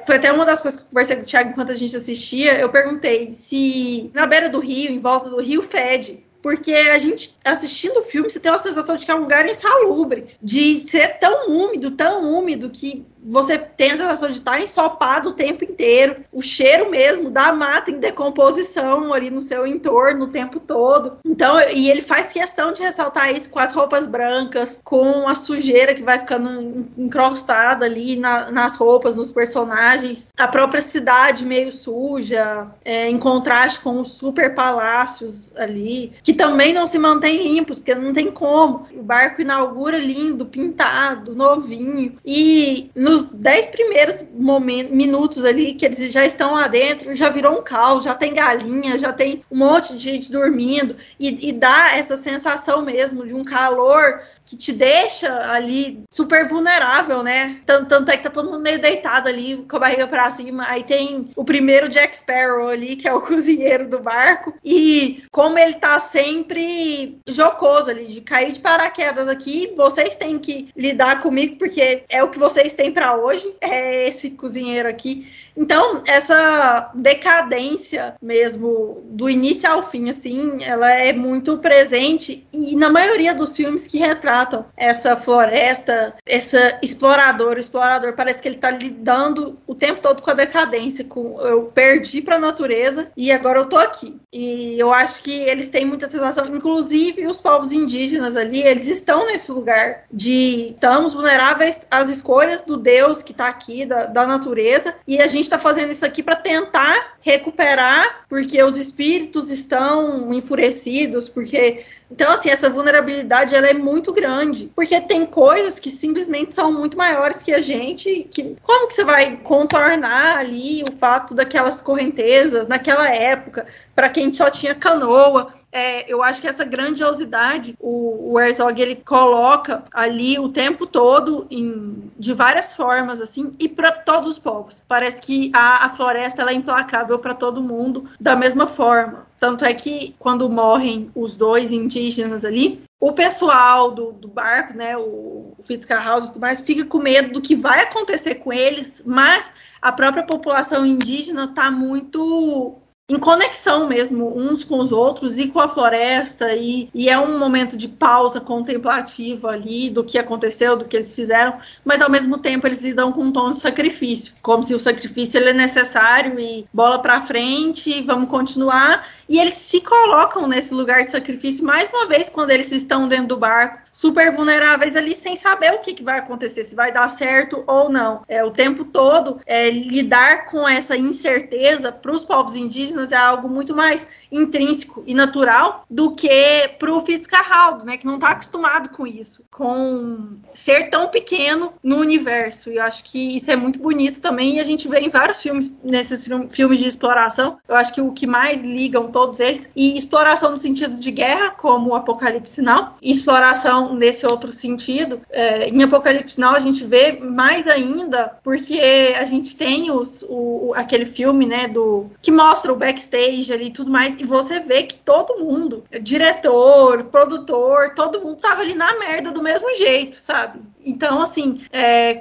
foi até uma das coisas que eu conversei com o Thiago enquanto a gente assistia. Eu perguntei se na beira do rio, em volta do rio, fede. Porque a gente, assistindo o filme, você tem uma sensação de que é um lugar insalubre, de ser tão úmido, que você tem a sensação de estar ensopado o tempo inteiro, o cheiro mesmo da mata em decomposição ali no seu entorno o tempo todo. Então, e ele faz questão de ressaltar isso com as roupas brancas, com a sujeira que vai ficando encrostada ali nas roupas, nos personagens, a própria cidade meio suja, em contraste com os super palácios ali, que também não se mantém limpos, porque não tem como. O barco inaugura lindo, pintado, novinho, e nos 10 primeiros minutos ali, que eles já estão lá dentro, já virou um caos, já tem galinha, já tem um monte de gente dormindo, e dá essa sensação mesmo de um calor que te deixa ali super vulnerável, né? Tanto é que tá todo mundo meio deitado ali, com a barriga pra cima. Aí tem o primeiro Jack Sparrow ali, que é o cozinheiro do barco, e como ele tá sempre jocoso ali, de cair de paraquedas aqui, vocês têm que lidar comigo, porque é o que vocês têm pra hoje, é esse cozinheiro aqui. Então, essa decadência mesmo, do início ao fim, assim, ela é muito presente, e na maioria dos filmes que retratam essa floresta, esse explorador, parece que ele tá lidando o tempo todo com a decadência, com eu perdi pra natureza, e agora eu tô aqui. E eu acho que eles têm muita sensação, inclusive os povos indígenas ali, eles estão nesse lugar de estamos vulneráveis às escolhas do Deus que está aqui, da natureza, e a gente está fazendo isso aqui para tentar recuperar, porque os espíritos estão enfurecidos, porque... Então, assim, essa vulnerabilidade, ela é muito grande, porque tem coisas que simplesmente são muito maiores que a gente, que como que você vai contornar ali o fato daquelas correntezas naquela época, para quem só tinha canoa? Eu acho que essa grandiosidade, o Herzog, ele coloca ali o tempo todo, de várias formas, assim, e para todos os povos. Parece que a floresta, ela é implacável para todo mundo, da mesma forma. Tanto é que quando morrem os dois indígenas ali, o pessoal do barco, né, o Fitzcarraldo e tudo mais, fica com medo do que vai acontecer com eles, mas a própria população indígena está muito em conexão mesmo uns com os outros e com a floresta, e é um momento de pausa contemplativa ali do que aconteceu, do que eles fizeram, mas ao mesmo tempo eles lidam com um tom de sacrifício, como se o sacrifício ele é necessário, e bola pra frente, vamos continuar, e eles se colocam nesse lugar de sacrifício mais uma vez quando eles estão dentro do barco, super vulneráveis ali, sem saber o que vai acontecer, se vai dar certo ou não. O tempo todo, lidar com essa incerteza para os povos indígenas é algo muito mais intrínseco e natural do que pro Fitzcarraldo, né, que não tá acostumado com isso, com ser tão pequeno no universo, e eu acho que isso é muito bonito também, e a gente vê em vários filmes, nesses filmes de exploração, eu acho que o que mais ligam todos eles, e exploração no sentido de guerra, como o Apocalipse Now, e exploração nesse outro sentido, em Apocalipse Now a gente vê mais ainda, porque a gente tem aquele filme, né, que mostra o backstage ali e tudo mais, e você vê que todo mundo, diretor, produtor, todo mundo tava ali na merda do mesmo jeito, sabe? Então, assim,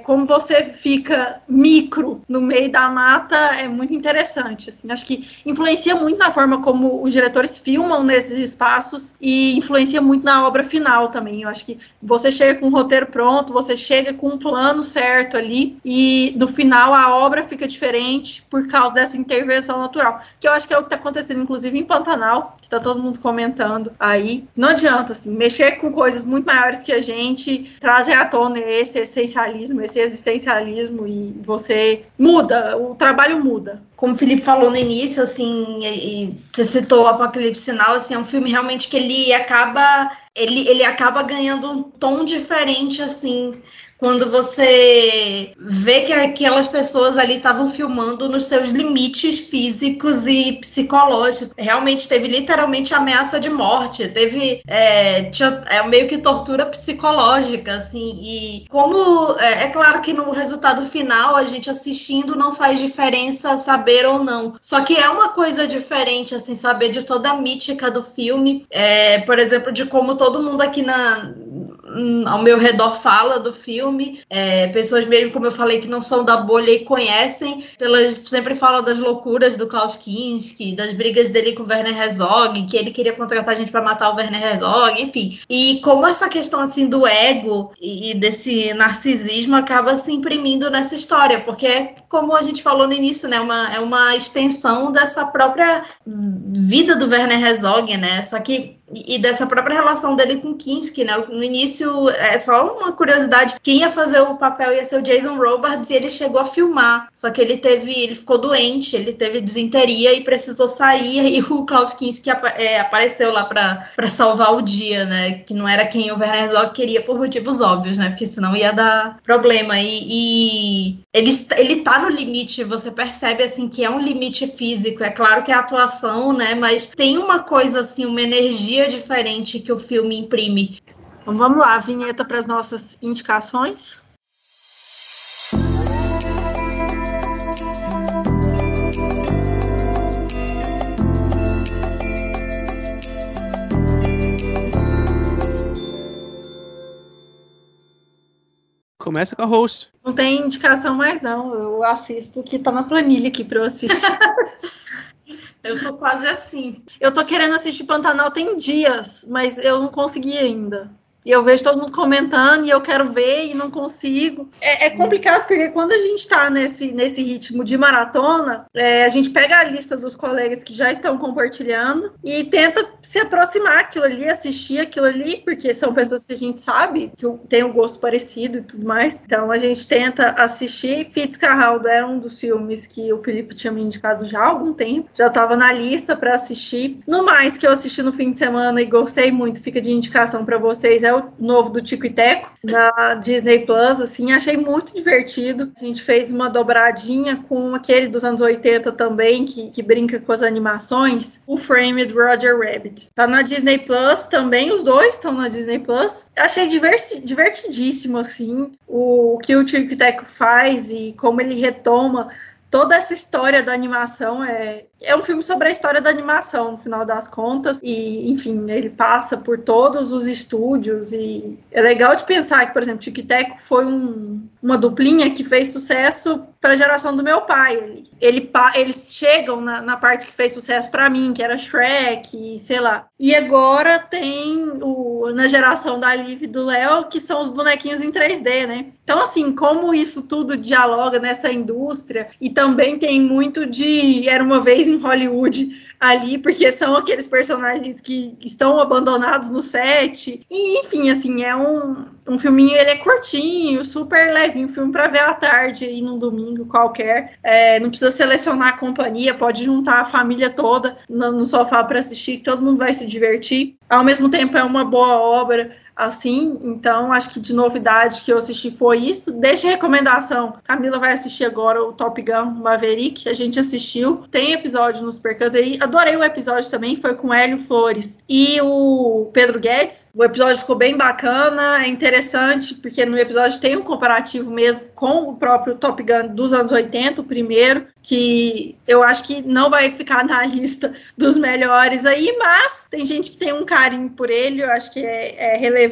como você fica micro no meio da mata, é muito interessante, assim. Acho que influencia muito na forma como os diretores filmam nesses espaços, e influencia muito na obra final também. Eu acho que você chega com o roteiro pronto, você chega com um plano certo ali, e no final a obra fica diferente por causa dessa intervenção natural, que eu acho que é o que tá acontecendo, inclusive, em Pantanal, que tá todo mundo comentando aí. Não adianta, assim, mexer com coisas muito maiores que a gente, trazer à tona esse essencialismo, esse existencialismo, e você muda, o trabalho muda. Como o Felipe falou no início, assim, e você citou o Apocalipse Now, assim, é um filme realmente que ele acaba ganhando um tom diferente, assim, quando você vê que aquelas pessoas ali estavam filmando nos seus limites físicos e psicológicos. Realmente teve literalmente ameaça de morte, teve meio que tortura psicológica, assim, e como é claro que no resultado final a gente assistindo não faz diferença saber ou não, só que é uma coisa diferente, assim, saber de toda a mítica do filme, por exemplo, de como todo mundo aqui na ao meu redor fala do filme, pessoas mesmo, como eu falei, que não são da bolha e conhecem, sempre falam das loucuras do Klaus Kinski, das brigas dele com o Werner Herzog, que ele queria contratar gente pra matar o Werner Herzog, enfim. E como essa questão, assim, do ego e desse narcisismo acaba se imprimindo nessa história, porque, como a gente falou no início, né, é uma extensão dessa própria vida do Werner Herzog, né, só que e dessa própria relação dele com Kinski, né? No início, é só uma curiosidade, quem ia fazer o papel ia ser o Jason Robards, e ele chegou a filmar, só que ele ficou doente, ele teve disenteria e precisou sair, e o Klaus Kinski apareceu lá pra salvar o dia, né? Que não era quem o Werner Herzog queria, por motivos óbvios, né? Porque senão ia dar problema. E ele tá no limite, você percebe, assim, que é um limite físico, é claro que é atuação, né? Mas tem uma coisa, assim, uma energia diferente que o filme imprime. Então vamos lá, vinheta para as nossas indicações. Começa com a host. Não tem indicação mais, não. Eu assisto o que tá na planilha aqui para eu assistir. Eu tô quase assim. Eu tô querendo assistir Pantanal tem dias, mas eu não consegui ainda. E eu vejo todo mundo comentando e eu quero ver e não consigo. É complicado, porque quando a gente tá nesse ritmo de maratona, a gente pega a lista dos colegas que já estão compartilhando e tenta se aproximar aquilo ali, assistir aquilo ali, porque são pessoas que a gente sabe que tem um gosto parecido e tudo mais. Então a gente tenta assistir. Fitzcarraldo era um dos filmes que o Felipe tinha me indicado já há algum tempo, já tava na lista pra assistir. No mais, que eu assisti no fim de semana e gostei muito, fica de indicação pra vocês, é o novo do Tico e Teco, da Disney Plus, assim, achei muito divertido. A gente fez uma dobradinha com aquele dos anos 80 também, que brinca com as animações, o Framed Roger Rabbit. Tá na Disney Plus também, os dois estão na Disney Plus. Achei divertidíssimo, assim, o que o Tico e Teco faz e como ele retoma toda essa história da animação. É um filme sobre a história da animação, no final das contas. E, enfim, ele passa por todos os estúdios. E é legal de pensar que, por exemplo, Tico e Teco foi uma duplinha que fez sucesso para a geração do meu pai. Eles chegam na parte que fez sucesso para mim, que era Shrek, sei lá. E agora tem na geração da Liv e do Léo, que são os bonequinhos em 3D, né? Então, assim, como isso tudo dialoga nessa indústria. E também tem muito de Era Uma Vez em Hollywood ali, porque são aqueles personagens que estão abandonados no set. E, enfim, assim, é um filminho, ele é curtinho, super levinho, um filme pra ver à tarde aí num domingo qualquer. Não precisa selecionar a companhia, pode juntar a família toda no sofá pra assistir, todo mundo vai se divertir. Ao mesmo tempo é uma boa obra, assim, então acho que de novidade que eu assisti foi isso. Deixa recomendação, Camila vai assistir agora o Top Gun Maverick, a gente assistiu, tem episódio no Supercuts aí, adorei o episódio também, foi com Hélio Flores e o Pedro Guedes, o episódio ficou bem bacana, é interessante, porque no episódio tem um comparativo mesmo com o próprio Top Gun dos anos 80, o primeiro, que eu acho que não vai ficar na lista dos melhores aí, mas tem gente que tem um carinho por ele, eu acho que é relevante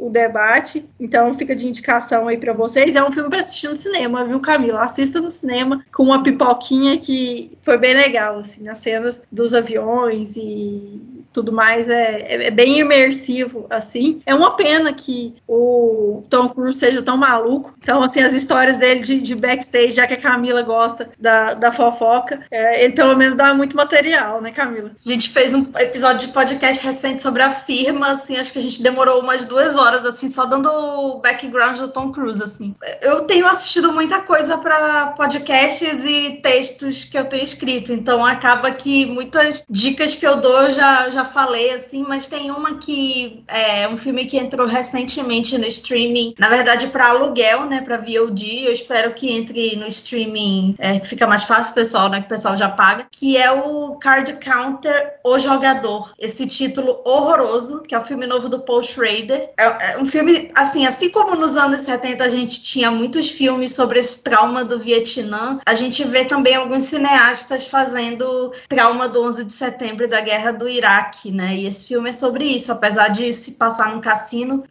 o debate, então fica de indicação aí pra vocês. É um filme pra assistir no cinema, viu, Camila? Assista no cinema com uma pipoquinha, que foi bem legal, assim, as cenas dos aviões e tudo mais, é bem imersivo, assim. É uma pena que o Tom Cruise seja tão maluco, então, assim, as histórias dele de backstage, já que a Camila gosta da fofoca, ele pelo menos dá muito material, né, Camila? A gente fez um episódio de podcast recente sobre a firma, assim, acho que a gente demorou umas 2 horas, assim, só dando o background do Tom Cruise, assim. Eu tenho assistido muita coisa para podcasts e textos que eu tenho escrito, então acaba que muitas dicas que eu dou já falei, assim, mas tem uma que é um filme que entrou recentemente no streaming, na verdade para aluguel, né, para VOD, eu espero que entre no streaming, que fica mais fácil, pessoal, né, que o pessoal já paga, que é o Card Counter: O Jogador. Esse título horroroso, que é o filme novo do Paul Schrader, é um filme, assim como nos anos 70 a gente tinha muitos filmes sobre esse trauma do Vietnã, a gente vê também alguns cineastas fazendo trauma do 11 de setembro e da guerra do Iraque, crack, né? E esse filme é sobre isso, apesar de se passar num cassino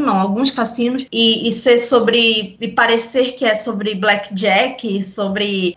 não, alguns cassinos, e ser sobre, e parecer que é sobre blackjack, sobre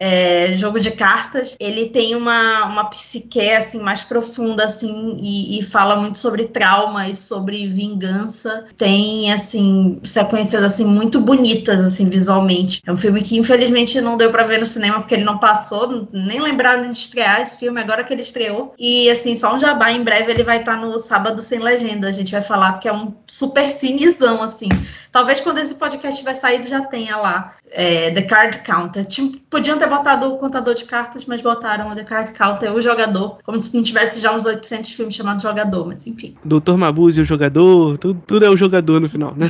jogo de cartas, ele tem uma psique, assim, mais profunda, assim, e fala muito sobre trauma e sobre vingança. Tem, assim, sequências, assim, muito bonitas, assim, visualmente. É um filme que, infelizmente, não deu pra ver no cinema, porque ele não passou, nem lembraram de estrear esse filme, agora que ele estreou. E, assim, só um jabá, em breve ele vai estar no Sábado Sem Legenda, a gente vai falar, porque é um super cinezão, assim. Talvez quando esse podcast vai sair já tenha lá, The Card Counter. Podiam ter botado o contador de cartas, mas botaram The Card Counter, o jogador, como se não tivesse já uns 800 filmes chamados Jogador, mas enfim. Doutor Mabuse e o Jogador, tudo é o jogador no final, né?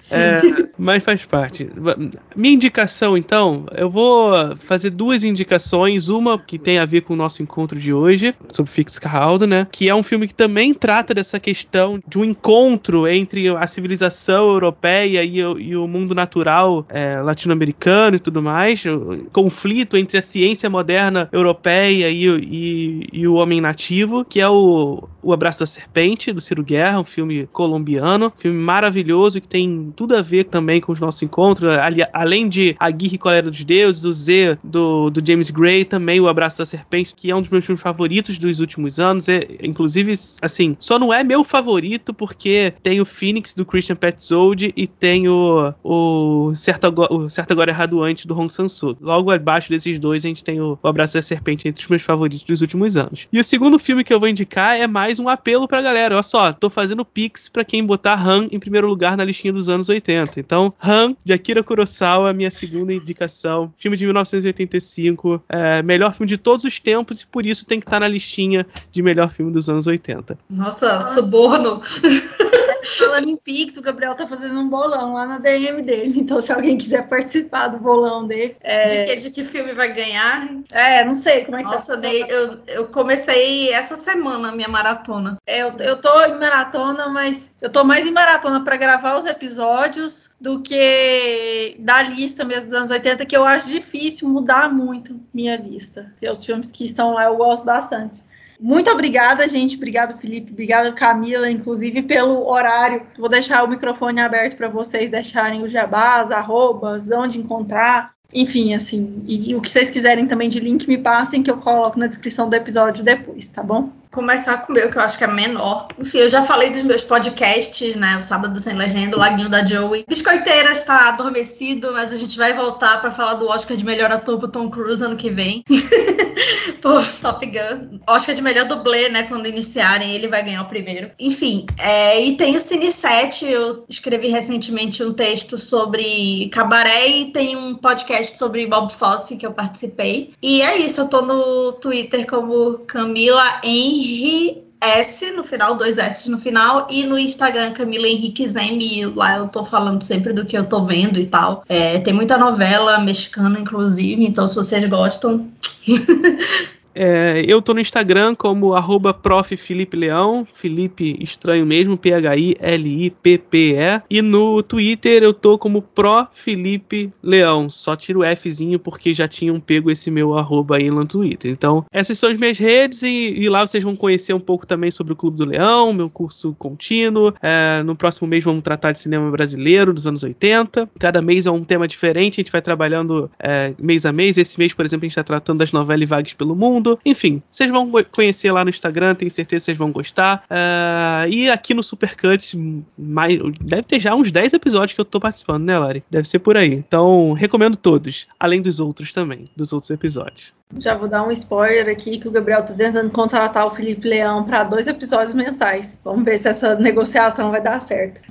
Sim. Mas faz parte. Minha indicação, então, eu vou fazer duas indicações, uma que tem a ver com o nosso encontro de hoje, sobre Fitzcarraldo, né? Que é um filme que também trata dessa questão de um encontro entre a civilização europeia e o mundo natural latino-americano e tudo mais, o conflito entre a ciência moderna europeia e o homem nativo, que é o Abraço da Serpente, do Ciro Guerra, um filme colombiano, filme maravilhoso que tem tudo a ver também com os nossos encontros, além de Aguirre, Cólera dos Deuses, o Z do James Gray, também o Abraço da Serpente, que é um dos meus filmes favoritos dos últimos anos, inclusive, assim, só não é meu favorito porque tem o Phoenix do Christian Petzold e tem o Certo Agora Errado Antes do Hong Sang-soo. Logo abaixo desses dois a gente tem o Abraço da Serpente entre os meus favoritos dos últimos anos. E o segundo filme que eu vou indicar é mais um apelo pra galera. Olha só, tô fazendo pix pra quem botar Ran em primeiro lugar na listinha dos anos 80. Então, Ran, de Akira Kurosawa, é a minha segunda indicação. Filme de 1985, melhor filme de todos os tempos e por isso tem que estar na listinha de melhor filme dos anos 80. Nossa, suborno! Falando em Pix, o Gabriel tá fazendo um bolão lá na DM dele, então se alguém quiser participar do bolão dele... De que filme vai ganhar? Não sei como é que tá. Eu comecei essa semana a minha maratona. Eu tô em maratona, mas eu tô mais em maratona pra gravar os episódios do que da lista mesmo dos anos 80, que eu acho difícil mudar muito minha lista. E os filmes que estão lá eu gosto bastante. Muito obrigada, gente. Obrigado, Felipe. Obrigada, Camila, inclusive, pelo horário. Vou deixar o microfone aberto para vocês deixarem o jabá, as arrobas, onde encontrar. Enfim, assim, e o que vocês quiserem também de link, me passem que eu coloco na descrição do episódio depois, tá bom? Começar com o meu, que eu acho que é menor. Enfim, eu já falei dos meus podcasts, né? O Sábado Sem Legenda, o Laguinho da Joey. Biscoiteira está adormecido, mas a gente vai voltar para falar do Oscar de melhor ator pro Tom Cruise ano que vem. Pô, Top Gun. Oscar de melhor dublê, né? Quando iniciarem, ele vai ganhar o primeiro. Enfim, e tem o Cine 7. Eu escrevi recentemente um texto sobre cabaré e tem um podcast sobre Bob Fosse que eu participei. E é isso, eu tô no Twitter como Camila Henriques S no final, 2 S no final, e no Instagram Camila Henriques M, lá eu tô falando sempre do que eu tô vendo e tal. Tem muita novela mexicana, inclusive, então se vocês gostam... Eu tô no Instagram como @prof Felipe Leão, Felipe estranho mesmo, Philippe. E no Twitter eu tô como Pro Felipe Leão. Só tiro o Fzinho porque já tinham pego esse meu arroba aí no Twitter. Então, essas são as minhas redes e lá vocês vão conhecer um pouco também sobre o Clube do Leão, meu curso contínuo. No próximo mês vamos tratar de cinema brasileiro dos anos 80. Cada mês é um tema diferente, a gente vai trabalhando mês a mês. Esse mês, por exemplo, a gente tá tratando das novelas vagas pelo mundo. Enfim, vocês vão conhecer lá no Instagram, tenho certeza que vocês vão gostar. E aqui no Supercuts, deve ter já uns 10 episódios que eu tô participando, né, Lari? Deve ser por aí. Então, recomendo todos, além dos outros também, dos outros episódios. Já vou dar um spoiler aqui que o Gabriel tá tentando contratar o Felipe Leão para 2 episódios mensais. Vamos ver se essa negociação vai dar certo.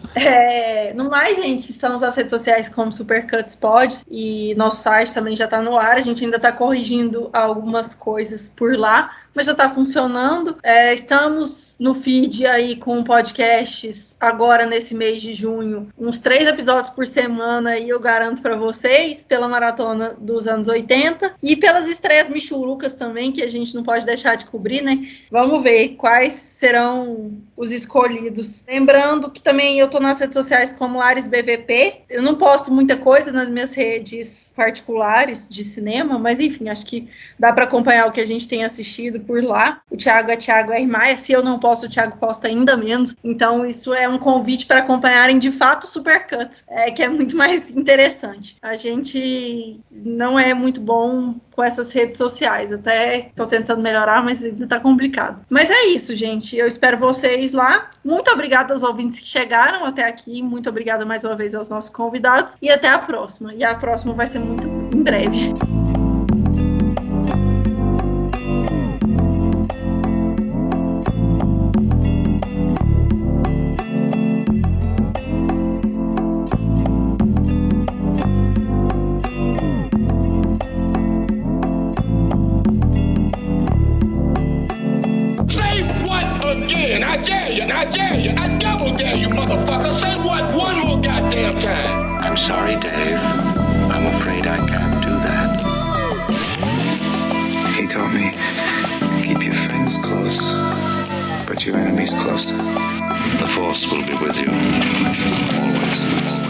No mais, gente, estamos nas redes sociais como Supercuts Pod e nosso site também já tá no ar. A gente ainda tá corrigindo algumas coisas por lá, mas já tá funcionando. Estamos no feed aí com podcasts agora nesse mês de junho, uns 3 episódios por semana, e eu garanto para vocês, pela maratona dos anos 80 e pelas estreias michurucas também, que a gente não pode deixar de cobrir, né? Vamos ver quais serão os escolhidos. Lembrando que também eu tô nas redes sociais como LarisBVP. Eu não posto muita coisa nas minhas redes particulares de cinema, mas enfim, acho que dá para acompanhar o que a gente tem assistido, por lá. O Thiago é Irmaia. Se eu não posto, o Thiago posta ainda menos. Então, isso é um convite para acompanharem de fato o Supercuts, que é muito mais interessante. A gente não é muito bom com essas redes sociais. Até estou tentando melhorar, mas ainda está complicado. Mas é isso, gente. Eu espero vocês lá. Muito obrigada aos ouvintes que chegaram até aqui. Muito obrigada mais uma vez aos nossos convidados. E até a próxima. E a próxima vai ser muito em breve. Your enemies closer. The force will be with you always.